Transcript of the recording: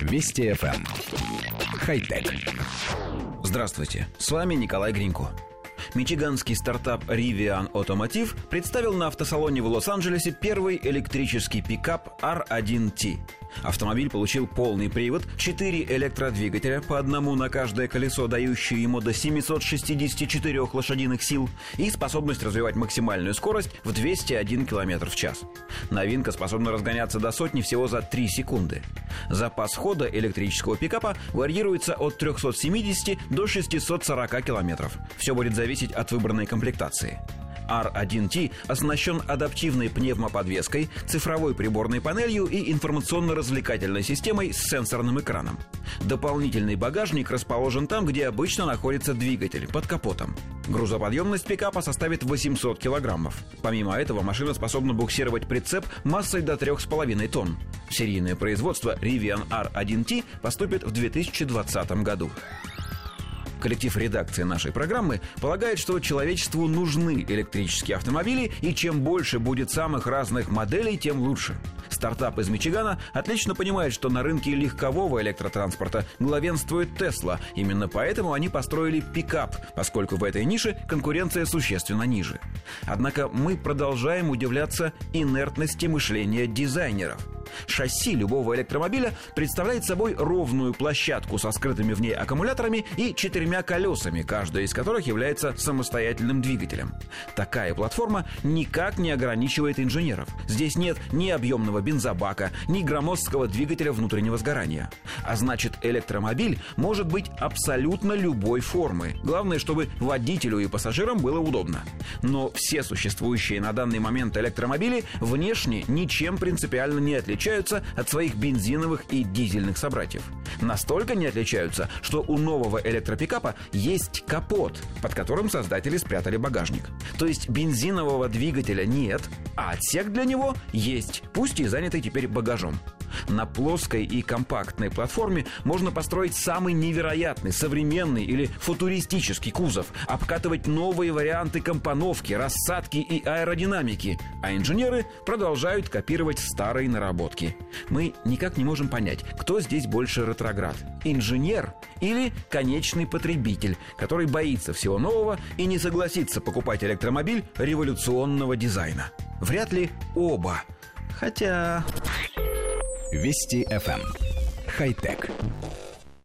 Вести ФМ. Хай-тек. Здравствуйте, с вами Николай Гринько. Мичиганский стартап Rivian Automotive представил на автосалоне в Лос-Анджелесе первый электрический пикап R1T. Автомобиль получил полный привод, 4 электродвигателя, по одному на каждое колесо, дающие ему до 764 лошадиных сил, и способность развивать максимальную скорость в 201 км в час. Новинка способна разгоняться до сотни всего за 3 секунды. Запас хода электрического пикапа варьируется от 370 до 640 км. Все будет зависеть от выбранной комплектации. R1T оснащен адаптивной пневмоподвеской, цифровой приборной панелью и информационно-развлекательной системой с сенсорным экраном. Дополнительный багажник расположен там, где обычно находится двигатель, под капотом. Грузоподъемность пикапа составит 800 килограммов. Помимо этого, машина способна буксировать прицеп массой до 3,5 тонн. В серийное производство Rivian R1T поступит в 2020 году. Коллектив редакции нашей программы полагает, что человечеству нужны электрические автомобили, и чем больше будет самых разных моделей, тем лучше. Стартап из Мичигана отлично понимает, что на рынке легкового электротранспорта главенствует Tesla. Именно поэтому они построили пикап, поскольку в этой нише конкуренция существенно ниже. Однако мы продолжаем удивляться инертности мышления дизайнеров. Шасси любого электромобиля представляет собой ровную площадку со скрытыми в ней аккумуляторами и 4 колесами, каждая из которых является самостоятельным двигателем. Такая платформа никак не ограничивает инженеров. Здесь нет ни объемного бензобака, ни громоздкого двигателя внутреннего сгорания. А значит, электромобиль может быть абсолютно любой формы. Главное, чтобы водителю и пассажирам было удобно. Но все существующие на данный момент электромобили внешне ничем принципиально не отличаются от своих бензиновых и дизельных собратьев. Настолько не отличаются, что у нового электропикапа есть капот, под которым создатели спрятали багажник. То есть бензинового двигателя нет, а отсек для него есть, пусть и занятый теперь багажом. На плоской и компактной платформе можно построить самый невероятный, современный или футуристический кузов, обкатывать новые варианты компоновки, рассадки и аэродинамики, а инженеры продолжают копировать старые наработки. Мы никак не можем понять, кто здесь больше ретроград – инженер или конечный потребитель, который боится всего нового и не согласится покупать электромобиль революционного дизайна. Вряд ли оба. Хотя... Вести FM. Хай-тек.